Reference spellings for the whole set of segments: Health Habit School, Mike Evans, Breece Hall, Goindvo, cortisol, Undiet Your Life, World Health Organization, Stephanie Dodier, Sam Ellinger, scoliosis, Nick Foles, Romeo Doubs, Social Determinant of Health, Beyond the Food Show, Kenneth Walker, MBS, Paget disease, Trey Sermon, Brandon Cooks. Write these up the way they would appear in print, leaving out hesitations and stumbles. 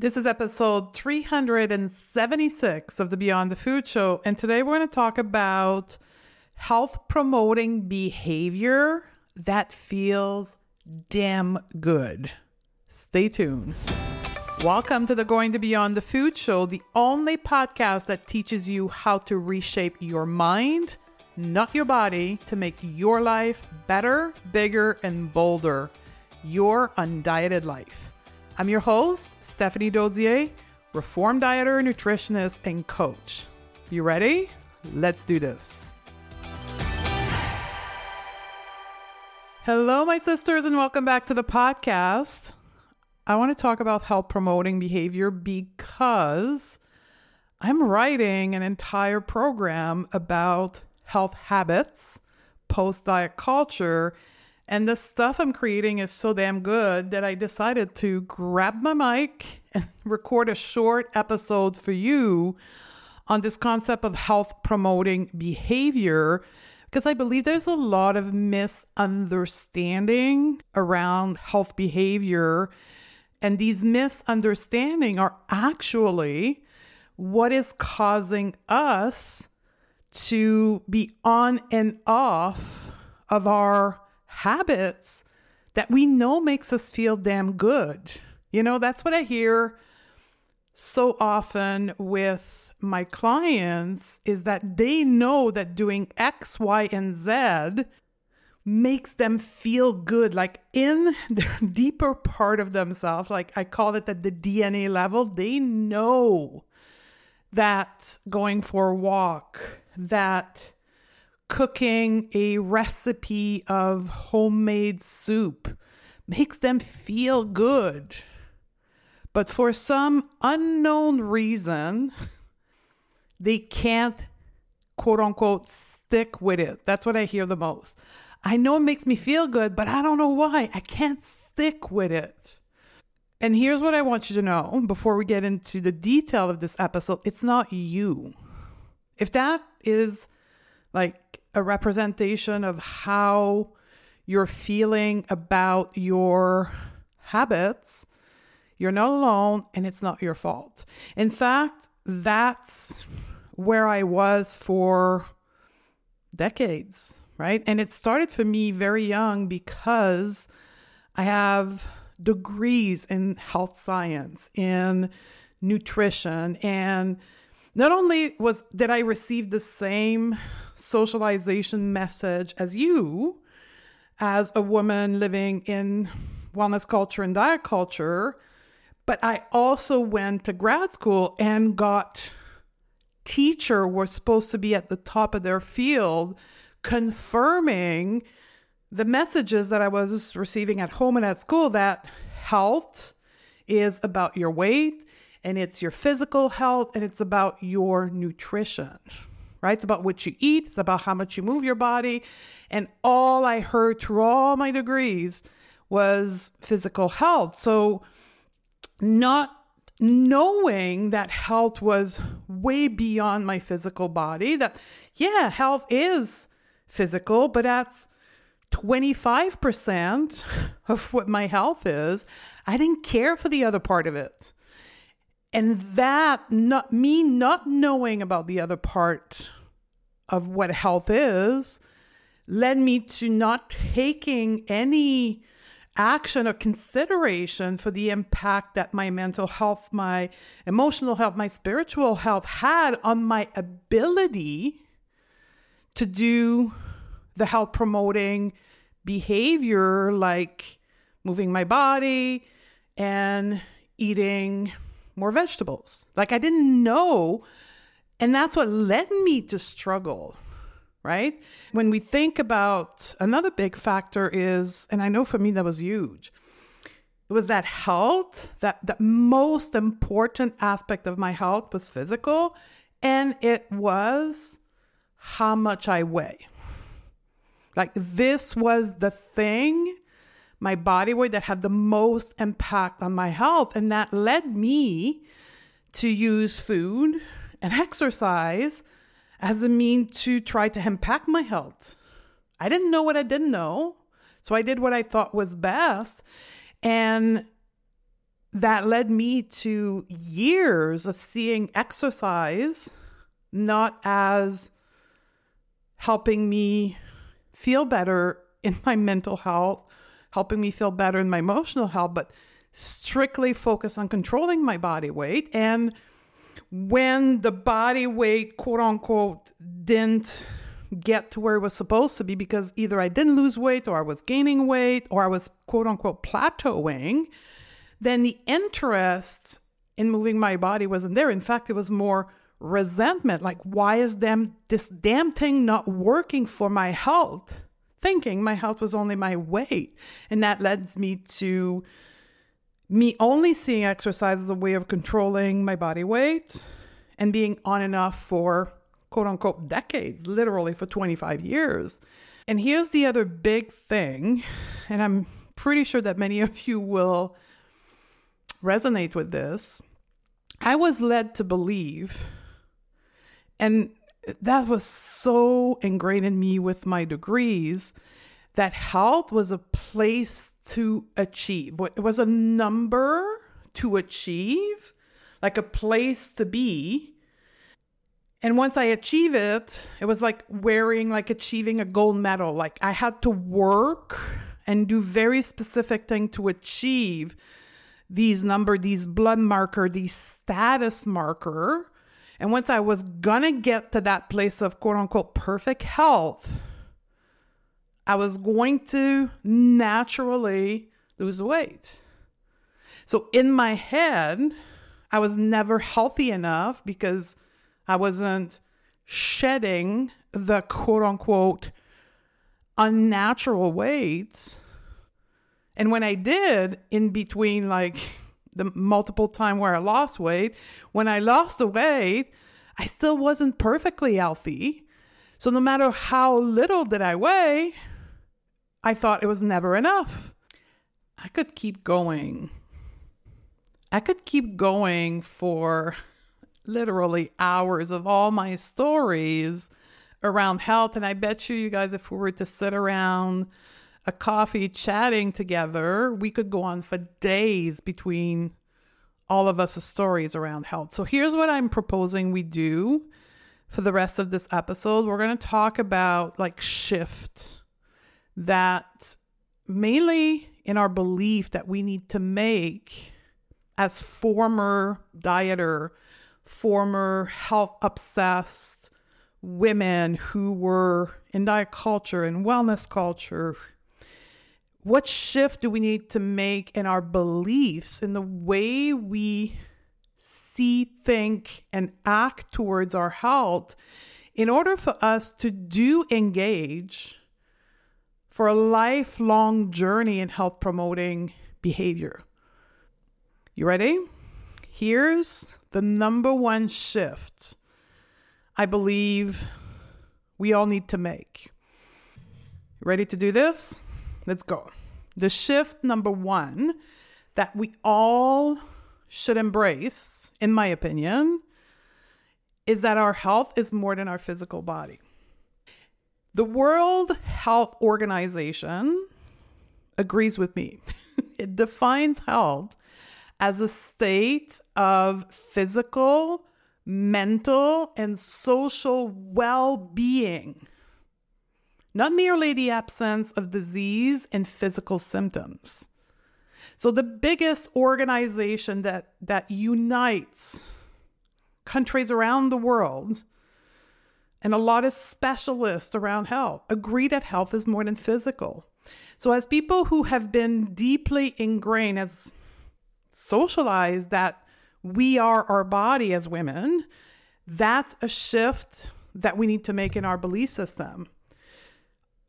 This is episode 376 of the Beyond the Food Show, and today we're going to talk about health-promoting behavior that feels damn good. Stay tuned. Welcome to the Going to Beyond the Food Show, the only podcast that teaches you how to reshape your mind, not your body, to make your life better, bigger, and bolder. Your undieted life. I'm your host, Stephanie Dodier, reformed dieter, nutritionist, and coach. You ready? Let's do this. Hello, my sisters, and welcome back to the podcast. I want to talk about health-promoting behavior because I'm writing an entire program about health habits, post-diet culture, and the stuff I'm creating is so damn good that I decided to grab my mic and record a short episode for you on this concept of health-promoting behavior, because I believe there's a lot of misunderstanding around health behavior. And these misunderstandings are actually what is causing us to be on and off of our habits that we know makes us feel damn good. You know, that's what I hear so often with my clients is that they know that doing X, Y, and Z makes them feel good, like in their deeper part of themselves, like I call it at the DNA level, they know that going for a walk, that cooking a recipe of homemade soup makes them feel good. But for some unknown reason, they can't, quote unquote, stick with it. That's what I hear the most. I know it makes me feel good, but I don't know why. I can't stick with it. And here's what I want you to know before we get into the detail of this episode. It's not you. If that is like a representation of how you're feeling about your habits, you're not alone and it's not your fault. In fact, that's where I was for decades, right? And it started for me very young because I have degrees in health science, in nutrition, and not only did I receive the same socialization message as you, as a woman living in wellness culture and diet culture, but I also went to grad school and got teacher were supposed to be at the top of their field, confirming the messages that I was receiving at home and at school that health is about your weight, and it's your physical health, and it's about your nutrition, right? It's about what you eat. It's about how much you move your body. And all I heard through all my degrees was physical health. So not knowing that health was way beyond my physical body, that, yeah, health is physical, but that's 25% of what my health is. I didn't care for the other part of it. And that, not knowing about the other part of what health is, led me to not taking any action or consideration for the impact that my mental health, my emotional health, my spiritual health had on my ability to do the health promoting behavior, like moving my body and eating more vegetables. Like I didn't know. And that's what led me to struggle, right? When we think about another big factor is, and I know for me that was huge, it was that health, that most important aspect of my health was physical. And it was how much I weigh. Like this was the thing, my body weight, that had the most impact on my health. And that led me to use food and exercise as a means to try to impact my health. I didn't know what I didn't know. So I did what I thought was best. And that led me to years of seeing exercise not as helping me feel better in my mental health, helping me feel better in my emotional health, but strictly focused on controlling my body weight. And when the body weight, quote unquote, didn't get to where it was supposed to be, because either I didn't lose weight or I was gaining weight or I was, quote unquote, plateauing, then the interest in moving my body wasn't there. In fact, it was more resentment. Like, why is this damn thing not working for my health? Thinking my health was only my weight. And that led me to me only seeing exercise as a way of controlling my body weight and being on and off for, quote unquote, decades, literally for 25 years. And here's the other big thing, and I'm pretty sure that many of you will resonate with this. I was led to believe, and that was so ingrained in me with my degrees, that health was a place to achieve. It was a number to achieve, like a place to be. And once I achieve it, it was like achieving a gold medal. Like, I had to work and do very specific thing to achieve these number, these blood marker, these status marker. And once I was gonna get to that place of, quote unquote, perfect health, I was going to naturally lose weight. So in my head, I was never healthy enough because I wasn't shedding the, quote unquote, unnatural weights. And when I did, in between like the multiple time where I lost weight, when I lost the weight, I still wasn't perfectly healthy. So no matter how little did I weigh, I thought it was never enough. I could keep going. I could keep going for literally hours of all my stories around health. And I bet you guys, if we were to sit around a coffee chatting together, we could go on for days between all of us stories around health. So here's what I'm proposing we do for the rest of this episode. We're going to talk about like shift that mainly in our belief that we need to make as former dieter, former health-obsessed women who were in diet culture and wellness culture. What shift do we need to make in our beliefs, in the way we see, think, and act towards our health in order for us to do engage for a lifelong journey in health promoting behavior? You ready? Here's the number one shift I believe we all need to make. Ready to do this? Let's go. The shift number one that we all should embrace, in my opinion, is that our health is more than our physical body. The World Health Organization agrees with me. It defines health as a state of physical, mental, and social well-being, not merely the absence of disease and physical symptoms. So the biggest organization that unites countries around the world and a lot of specialists around health agree that health is more than physical. So as people who have been deeply ingrained, as socialized, that we are our body as women, that's a shift that we need to make in our belief system.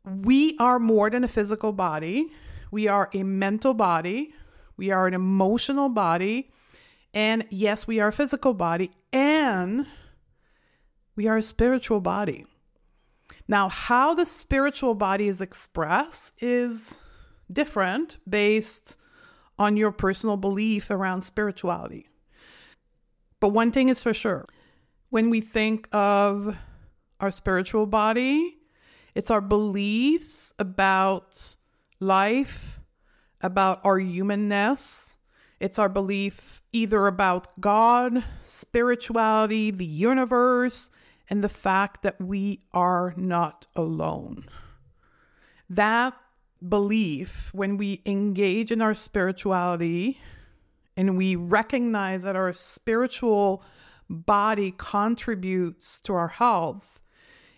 We are more than a physical body. We are a mental body. We are an emotional body. And yes, we are a physical body. And we are a spiritual body. Now, how the spiritual body is expressed is different based on your personal belief around spirituality. But one thing is for sure, when we think of our spiritual body, it's our beliefs about life, about our humanness. It's our belief either about God, spirituality, the universe, and the fact that we are not alone. That belief, when we engage in our spirituality and we recognize that our spiritual body contributes to our health,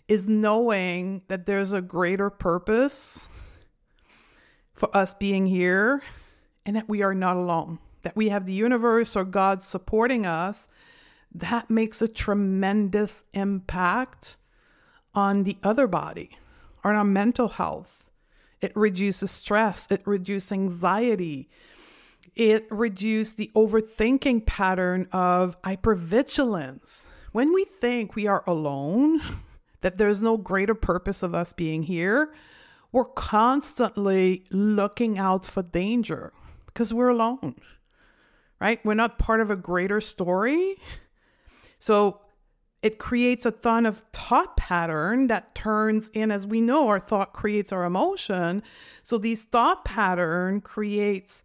is knowing that there's a greater purpose for us being here and that we are not alone, that we have the universe or God supporting us. That makes a tremendous impact on the other body, on our mental health. It reduces stress. It reduces anxiety. It reduces the overthinking pattern of hypervigilance. When we think we are alone, that there's no greater purpose of us being here, we're constantly looking out for danger because we're alone, right? We're not part of a greater story. So it creates a ton of thought pattern that turns in, as we know, our thought creates our emotion. So these thought pattern creates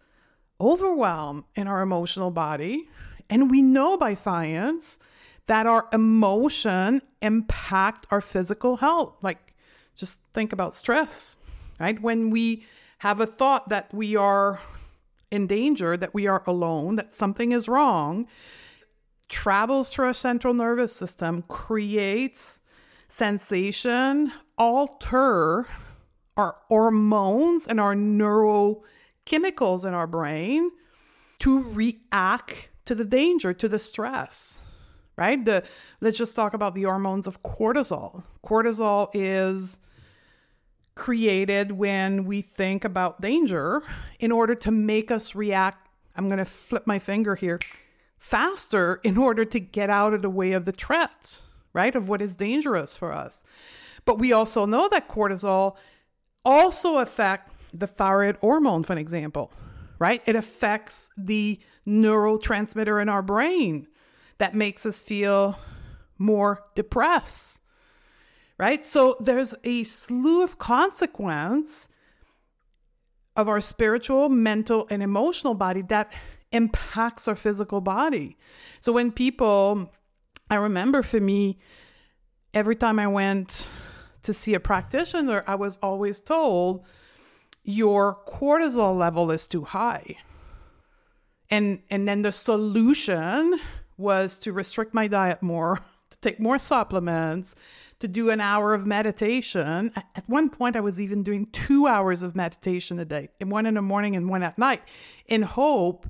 overwhelm in our emotional body. And we know by science that our emotion impact our physical health. Like, just think about stress, right? When we have a thought that we are in danger, that we are alone, that something is wrong, travels through our central nervous system, creates sensation, alter our hormones and our neurochemicals in our brain to react to the danger, to the stress, right? Let's just talk about the hormones of cortisol. Cortisol is created when we think about danger in order to make us react. I'm going to flip my finger here. Faster in order to get out of the way of the threat, right? Of what is dangerous for us. But we also know that cortisol also affects the thyroid hormone, for an example, right? It affects the neurotransmitter in our brain that makes us feel more depressed, right? So there's a slew of consequences of our spiritual, mental, and emotional body that impacts our physical body. So when people, I remember for me, every time I went to see a practitioner, I was always told your cortisol level is too high. And then the solution was to restrict my diet more, to take more supplements, to do an hour of meditation. At one point, I was even doing 2 hours of meditation a day, and one in the morning and one at night, in hope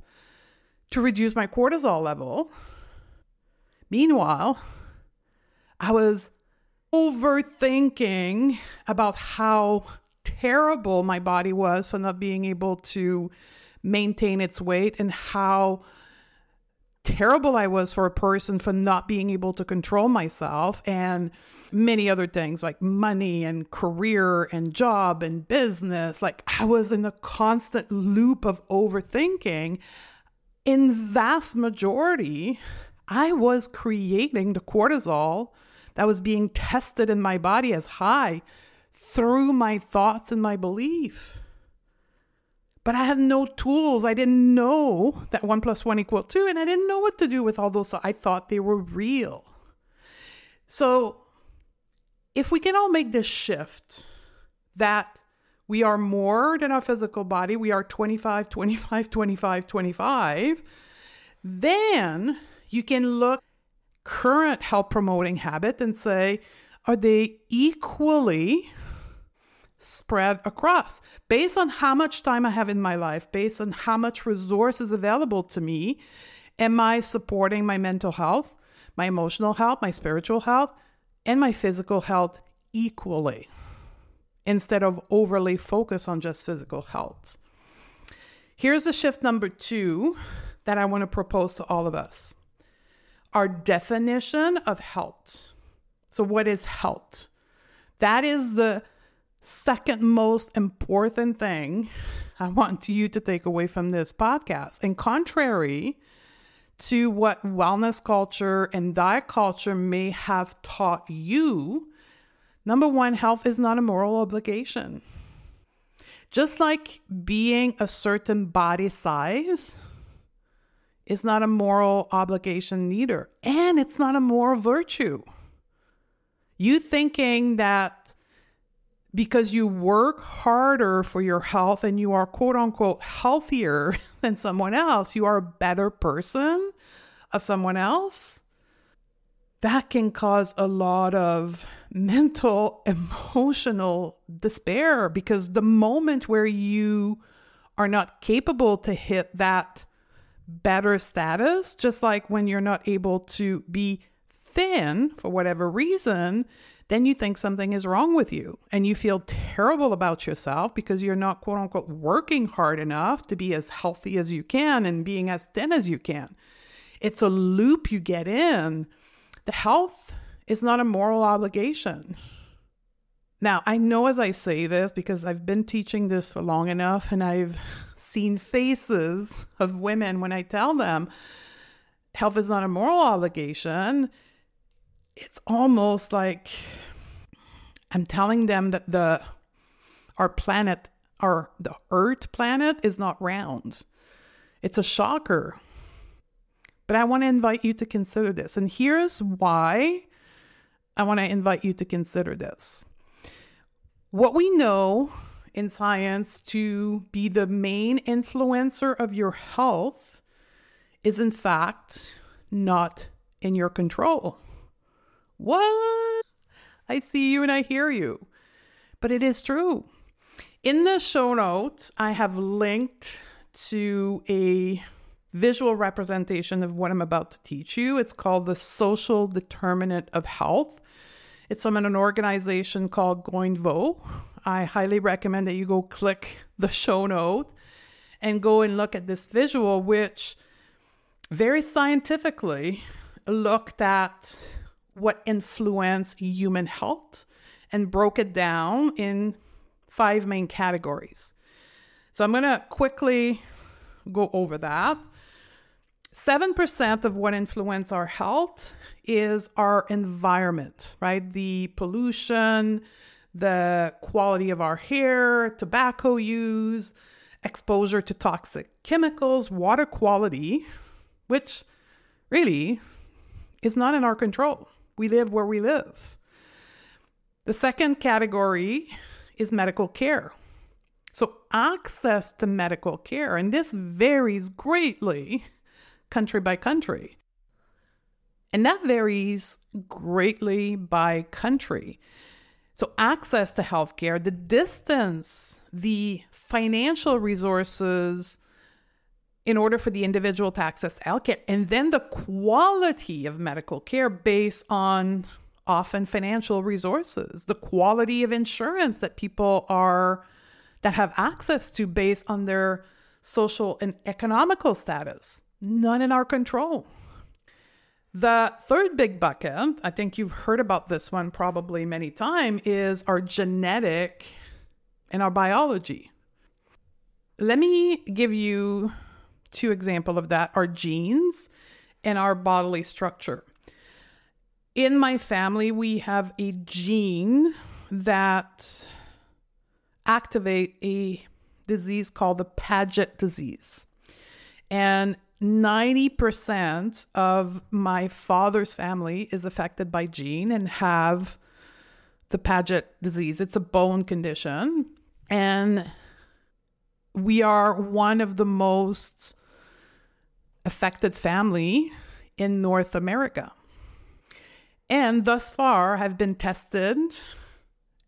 to reduce my cortisol level. Meanwhile, I was overthinking about how terrible my body was for not being able to maintain its weight and how terrible I was for a person for not being able to control myself, and many other things like money and career and job and business. Like, I was in a constant loop of overthinking. In vast majority, I was creating the cortisol that was being tested in my body as high through my thoughts and my belief. But I had no tools. I didn't know that 1 + 1 = 2, and I didn't know what to do with all those. So I thought they were real. So if we can all make this shift that we are more than our physical body. We are 25, 25, 25, 25. Then you can look current health promoting habit and say, are they equally spread across? Based on how much time I have in my life, based on how much resource is available to me, am I supporting my mental health, my emotional health, my spiritual health, and my physical health equally? Instead of overly focus on just physical health. Here's the shift number 2 that I want to propose to all of us. Our definition of health. So what is health? That is the second most important thing I want you to take away from this podcast. And contrary to what wellness culture and diet culture may have taught you, number 1, health is not a moral obligation. Just like being a certain body size It's not a moral obligation either. And it's not a moral virtue. You thinking that because you work harder for your health and you are quote unquote healthier than someone else, you are a better person of someone else, that can cause a lot of mental, emotional despair, because the moment where you are not capable to hit that better status, just like when you're not able to be thin for whatever reason, then you think something is wrong with you and you feel terrible about yourself because you're not quote unquote working hard enough to be as healthy as you can and being as thin as you can. It's a loop you get in. The health is not a moral obligation. Now, I know as I say this, because I've been teaching this for long enough and I've seen faces of women when I tell them health is not a moral obligation. It's almost like I'm telling them that our planet, the Earth planet, is not round. It's a shocker. But I want to invite you to consider this. And here's why I want to invite you to consider this. What we know in science to be the main influencer of your health is, in fact, not in your control. What? I see you and I hear you. But it is true. In the show notes, I have linked to a visual representation of what I'm about to teach you. It's called the Social Determinant of Health. It's from an organization called Goindvo. I highly recommend that you go click the show note and go and look at this visual, which very scientifically looked at what influence human health and broke it down in 5 main categories. So I'm going to quickly go over that. 7% of what influences our health is our environment, right? The pollution, the quality of our hair, tobacco use, exposure to toxic chemicals, water quality, which really is not in our control. We live where we live. The second category is medical care. So access to medical care, and this varies greatly country by country. And that varies greatly by country. So access to healthcare, the distance, the financial resources in order for the individual to access healthcare, and then the quality of medical care based on often financial resources, the quality of insurance that people that have access to based on their social and economical status. None in our control. The third big bucket, I think you've heard about this one probably many times, is our genetic and our biology. Let me give you 2 examples of that, our genes and our bodily structure. In my family, we have a gene that activate a disease called the Paget disease. And 90% of my father's family is affected by gene and have the Paget disease. It's a bone condition. And we are one of the most affected family in North America. And thus far have been tested.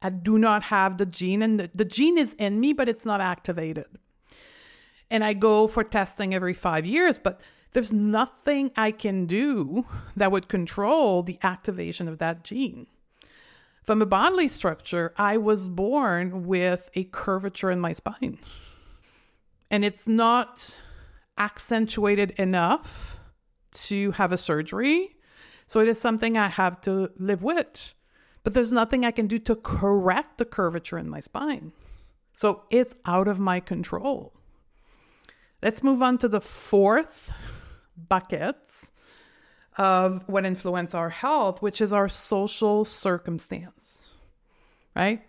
I do not have the gene, and the gene is in me, but it's not activated. And I go for testing every 5 years, but there's nothing I can do that would control the activation of that gene. From a bodily structure, I was born with a curvature in my spine. And it's not accentuated enough to have a surgery. So it is something I have to live with. But there's nothing I can do to correct the curvature in my spine. So it's out of my control. Let's move on to the 4th buckets of what influence our health, which is our social circumstance, right?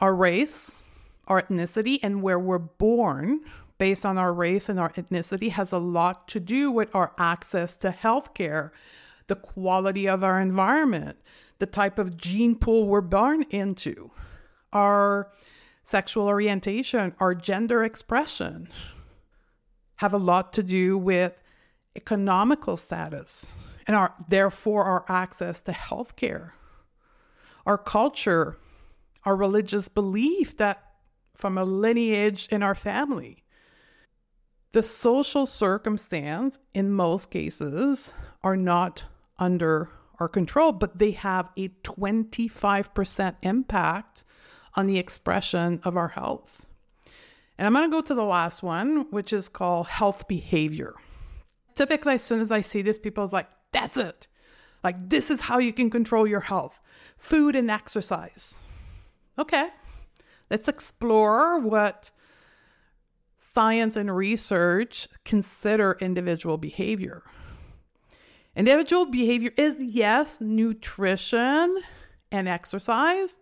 Our race, our ethnicity, and where we're born based on our race and our ethnicity has a lot to do with our access to healthcare, the quality of our environment, the type of gene pool we're born into, our sexual orientation, our gender expression have a lot to do with economical status and therefore our access to healthcare, our culture, our religious belief that from a lineage in our family. The social circumstances in most cases are not under our control, but they have a 25% impact on the expression of our health. And I'm going to go to the last one, which is called health behavior. Typically, as soon as I see this, people's like, that's it. Like, this is how you can control your health. Food and exercise. Okay, let's explore what science and research consider individual behavior. Individual behavior is, yes, nutrition and exercise,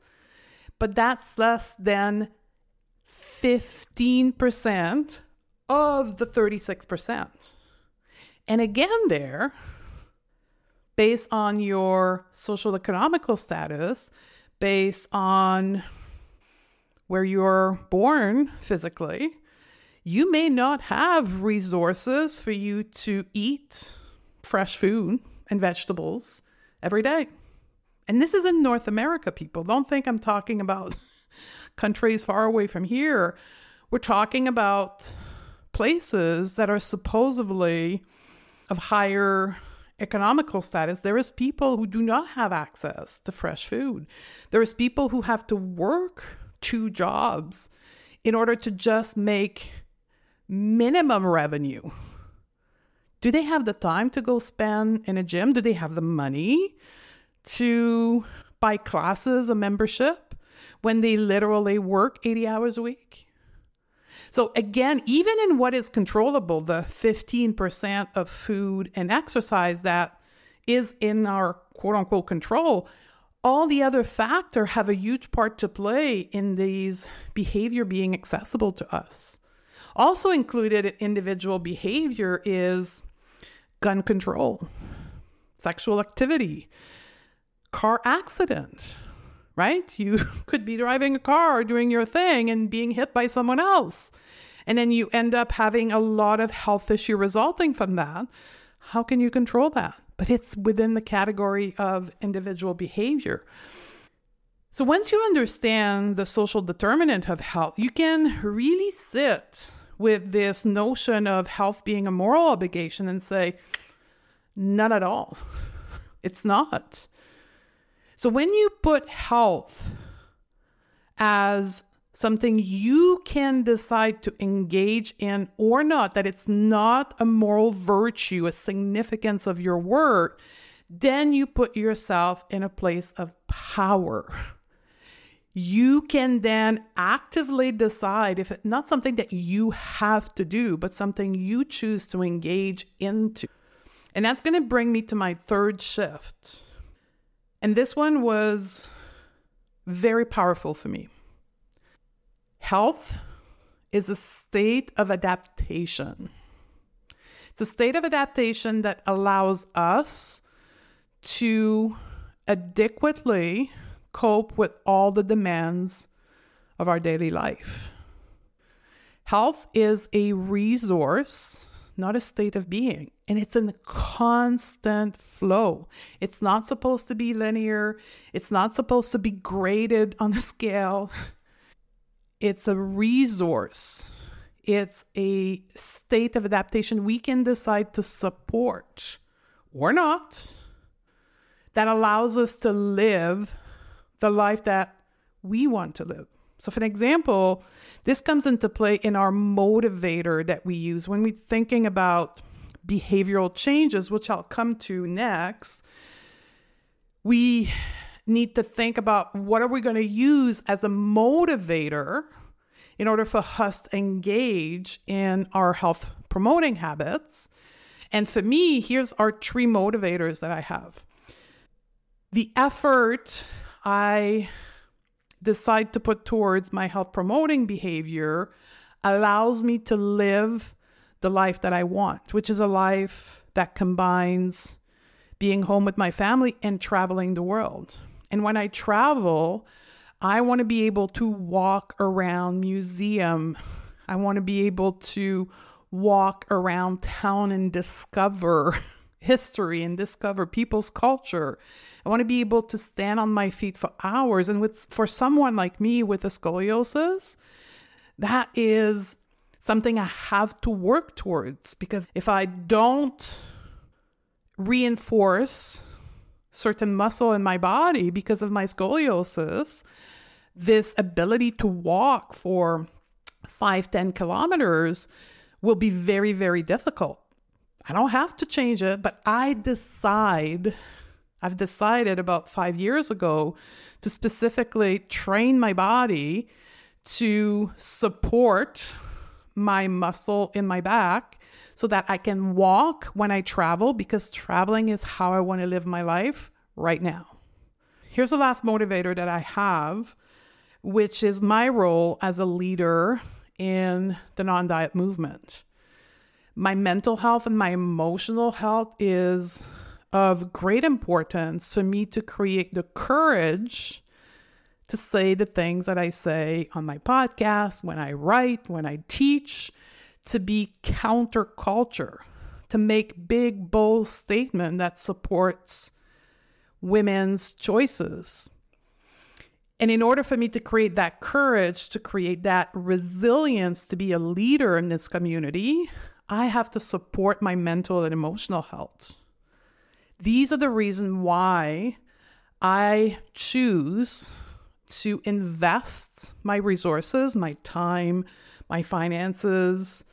but that's less than 15% of the 36%. And again there, based on your social economical status, based on where you're born physically, you may not have resources for you to eat fresh food and vegetables every day. And this is in North America, people. Don't think I'm talking about countries far away from here. We're talking about places that are supposedly of higher economical status. There is people who do not have access to fresh food. There is people who have to work 2 jobs in order to just make minimum revenue. Do they have the time to go spend in a gym? Do they have the money to buy classes, a membership, when they literally work 80 hours a week? So again, even in what is controllable, the 15% of food and exercise that is in our quote unquote control, all the other factors have a huge part to play in these behavior being accessible to us. Also included in individual behavior is gun control, sexual activity, car accident, right? You could be driving a car, doing your thing and being hit by someone else. And then you end up having a lot of health issue resulting from that. How can you control that? But it's within the category of individual behavior. So once you understand the social determinant of health, you can really sit with this notion of health being a moral obligation and say, not at all. It's not. So when you put health as something you can decide to engage in or not, that it's not a moral virtue, a significance of your work, then you put yourself in a place of power. You can then actively decide if it's not something that you have to do, but something you choose to engage into. And that's going to bring me to my third shift. And this one was very powerful for me. Health is a state of adaptation. It's a state of adaptation that allows us to adequately cope with all the demands of our daily life. Health is a resource, not a state of being. And it's in the constant flow. It's not supposed to be linear. It's not supposed to be graded on a scale. It's a resource. It's a state of adaptation we can decide to support or not that allows us to live the life that we want to live. So for an example, this comes into play in our motivator that we use when we're thinking about behavioral changes, which I'll come to next. We need to think about what are we going to use as a motivator in order for us to engage in our health promoting habits. And for me, here's our 3 motivators that I have. The effort I decide to put towards my health promoting behavior allows me to live the life that I want, which is a life that combines being home with my family and traveling the world. And when I travel, I want to be able to walk around museum. I want to be able to walk around town and discover history and discover people's culture. I want to be able to stand on my feet for hours. And for someone like me with a scoliosis, that is something I have to work towards, because if I don't reinforce certain muscle in my body because of my scoliosis, this ability to walk for 5-10 kilometers will be very, very difficult. I don't have to change it, but I've decided about 5 years ago to specifically train my body to support my muscle in my back so that I can walk when I travel, because traveling is how I want to live my life right now. Here's the last motivator that I have, which is my role as a leader in the non-diet movement. My mental health and my emotional health is of great importance to me to create the courage to say the things that I say on my podcast, when I write, when I teach, to be counterculture, to make big, bold statements that supports women's choices. And in order for me to create that courage, to create that resilience, to be a leader in this community, I have to support my mental and emotional health. These are the reasons why I choose to invest my resources, my time, my finances,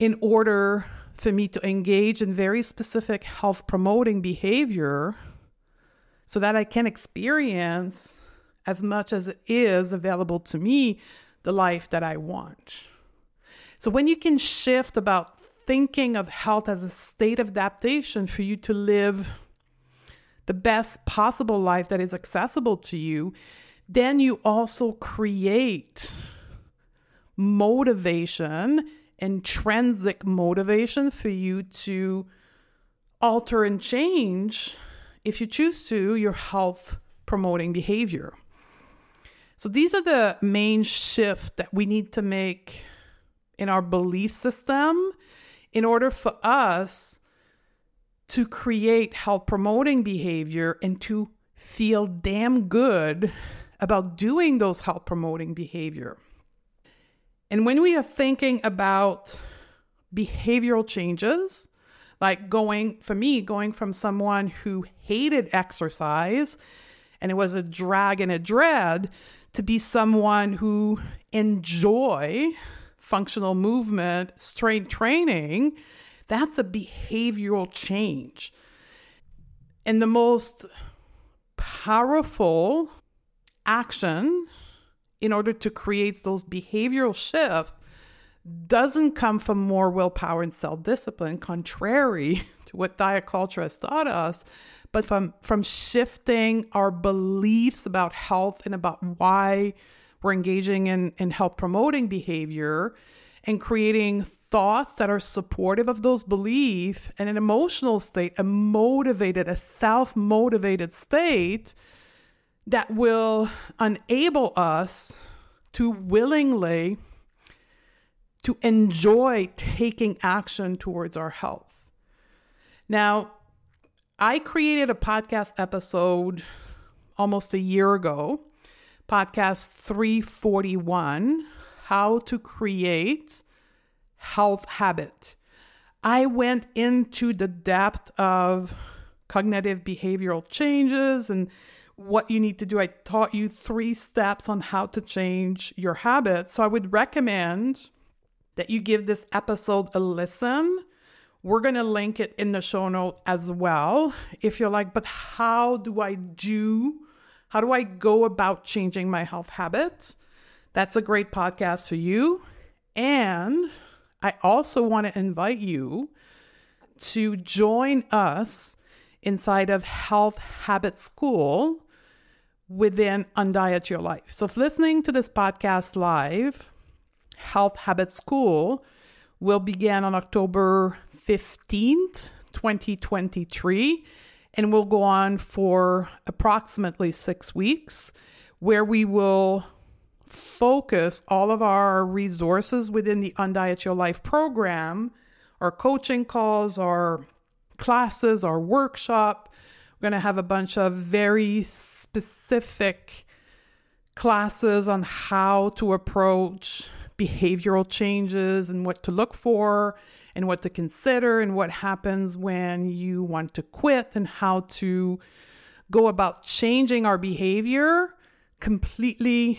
in order for me to engage in very specific health promoting behavior so that I can experience, as much as it is available to me, the life that I want. So when you can shift about thinking of health as a state of adaptation for you to live the best possible life that is accessible to you, then you also create motivation, intrinsic motivation for you to alter and change, if you choose to, your health promoting behavior. So these are the main shift that we need to make in our belief system in order for us to create health promoting behavior and to feel damn good about doing those health promoting behavior. And when we are thinking about behavioral changes, like going from someone who hated exercise and it was a drag and a dread to be someone who enjoy functional movement, strength training, that's a behavioral change. And the most powerful action in order to create those behavioral shifts doesn't come from more willpower and self-discipline, contrary to what diet culture has taught us, but from shifting our beliefs about health and about why we're engaging in health promoting behavior, and creating thoughts that are supportive of those beliefs and an emotional state, a self-motivated state that will enable us to willingly to enjoy taking action towards our health. Now, I created a podcast episode almost a year ago, podcast 341, How to Create Health Habit. I went into the depth of cognitive behavioral changes and what you need to do. I taught you 3 steps on how to change your habits. So I would recommend that you give this episode a listen. We're going to link it in the show note as well. If you're like, but how do I go about changing my health habits? That's a great podcast for you. And I also want to invite you to join us inside of Health Habit School within Undiet Your Life. So if listening to this podcast live Health Habit School will begin on October 15th, 2023, and will go on for approximately 6 weeks, where we will focus all of our resources within the Undiet Your Life program, our coaching calls, our classes, our workshop. We're going to have a bunch of very specific classes on how to approach behavioral changes and what to look for and what to consider and what happens when you want to quit and how to go about changing our behavior completely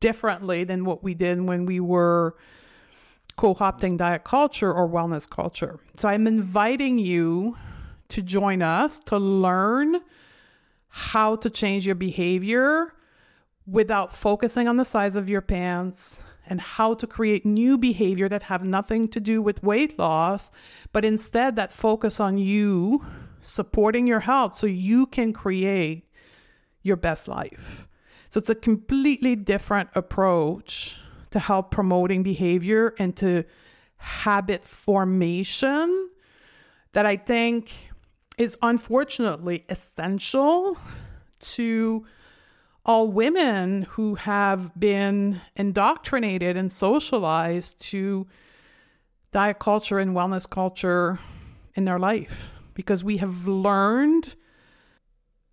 differently than what we did when we were co-opting diet culture or wellness culture. So I'm inviting you to join us to learn how to change your behavior without focusing on the size of your pants, and how to create new behavior that have nothing to do with weight loss, but instead that focus on you supporting your health so you can create your best life. So it's a completely different approach to help promoting behavior and to habit formation that I think is unfortunately essential to all women who have been indoctrinated and socialized to diet culture and wellness culture in their life, because we have learned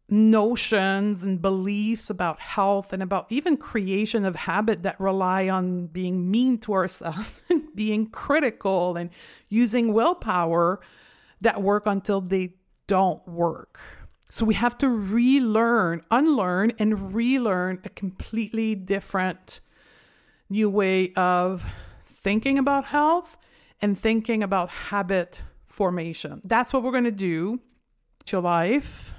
notions and beliefs about health and about even creation of habit that rely on being mean to ourselves and being critical and using willpower that work until they don't work. So we have to relearn, unlearn, and relearn a completely different new way of thinking about health and thinking about habit formation. That's what we're going to do. Your Life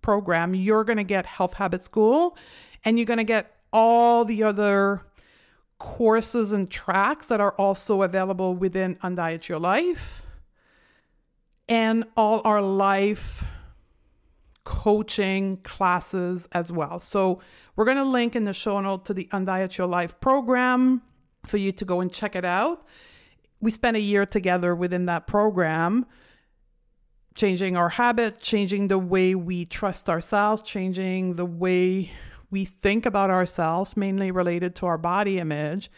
program, you're going to get Health Habit School, and you're going to get all the other courses and tracks that are also available within Undiet Your Life, and all our life coaching classes as well. So we're going to link in the show note to the Undiet Your Life program for you to go and check it out. We spent a year together within that program, changing our habit, changing the way we trust ourselves, changing the way we think about ourselves, mainly related to our body image.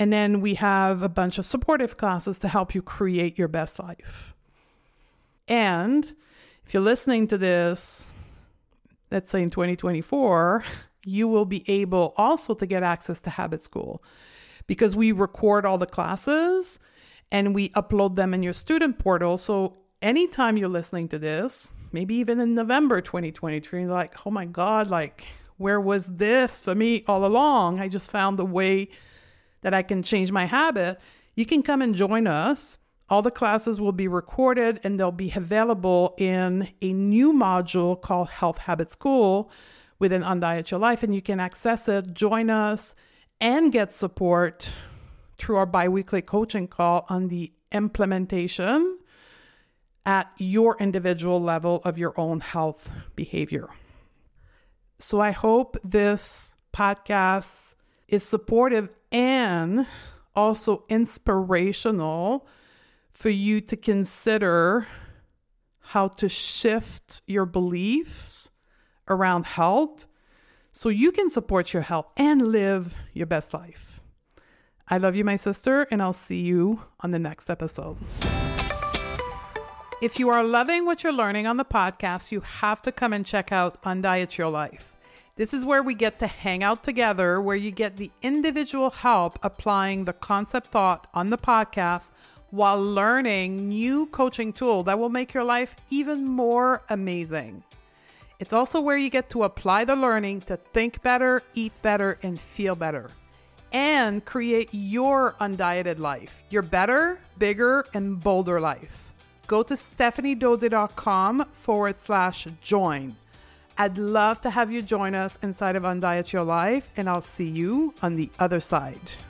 And then we have a bunch of supportive classes to help you create your best life. And if you're listening to this, let's say in 2024, you will be able also to get access to Habit School, because we record all the classes and we upload them in your student portal. So anytime you're listening to this, maybe even in November 2023, you're like, oh my God, like, where was this for me all along? I just found the way that I can change my habit. You can come and join us. All the classes will be recorded and they'll be available in a new module called Health Habit School within Undiet Your Life, and you can access it, join us, and get support through our biweekly coaching call on the implementation at your individual level of your own health behavior. So I hope this podcast is supportive and also inspirational for you to consider how to shift your beliefs around health so you can support your health and live your best life. I love you, my sister, and I'll see you on the next episode. If you are loving what you're learning on the podcast, you have to come and check out Undiet Your Life. This is where we get to hang out together, where you get the individual help applying the concept thought on the podcast while learning new coaching tool that will make your life even more amazing. It's also where you get to apply the learning to think better, eat better, and feel better, and create your undieted life, your better, bigger, and bolder life. Go to stephaniedodier.com/join. I'd love to have you join us inside of Undiet Your Life, and I'll see you on the other side.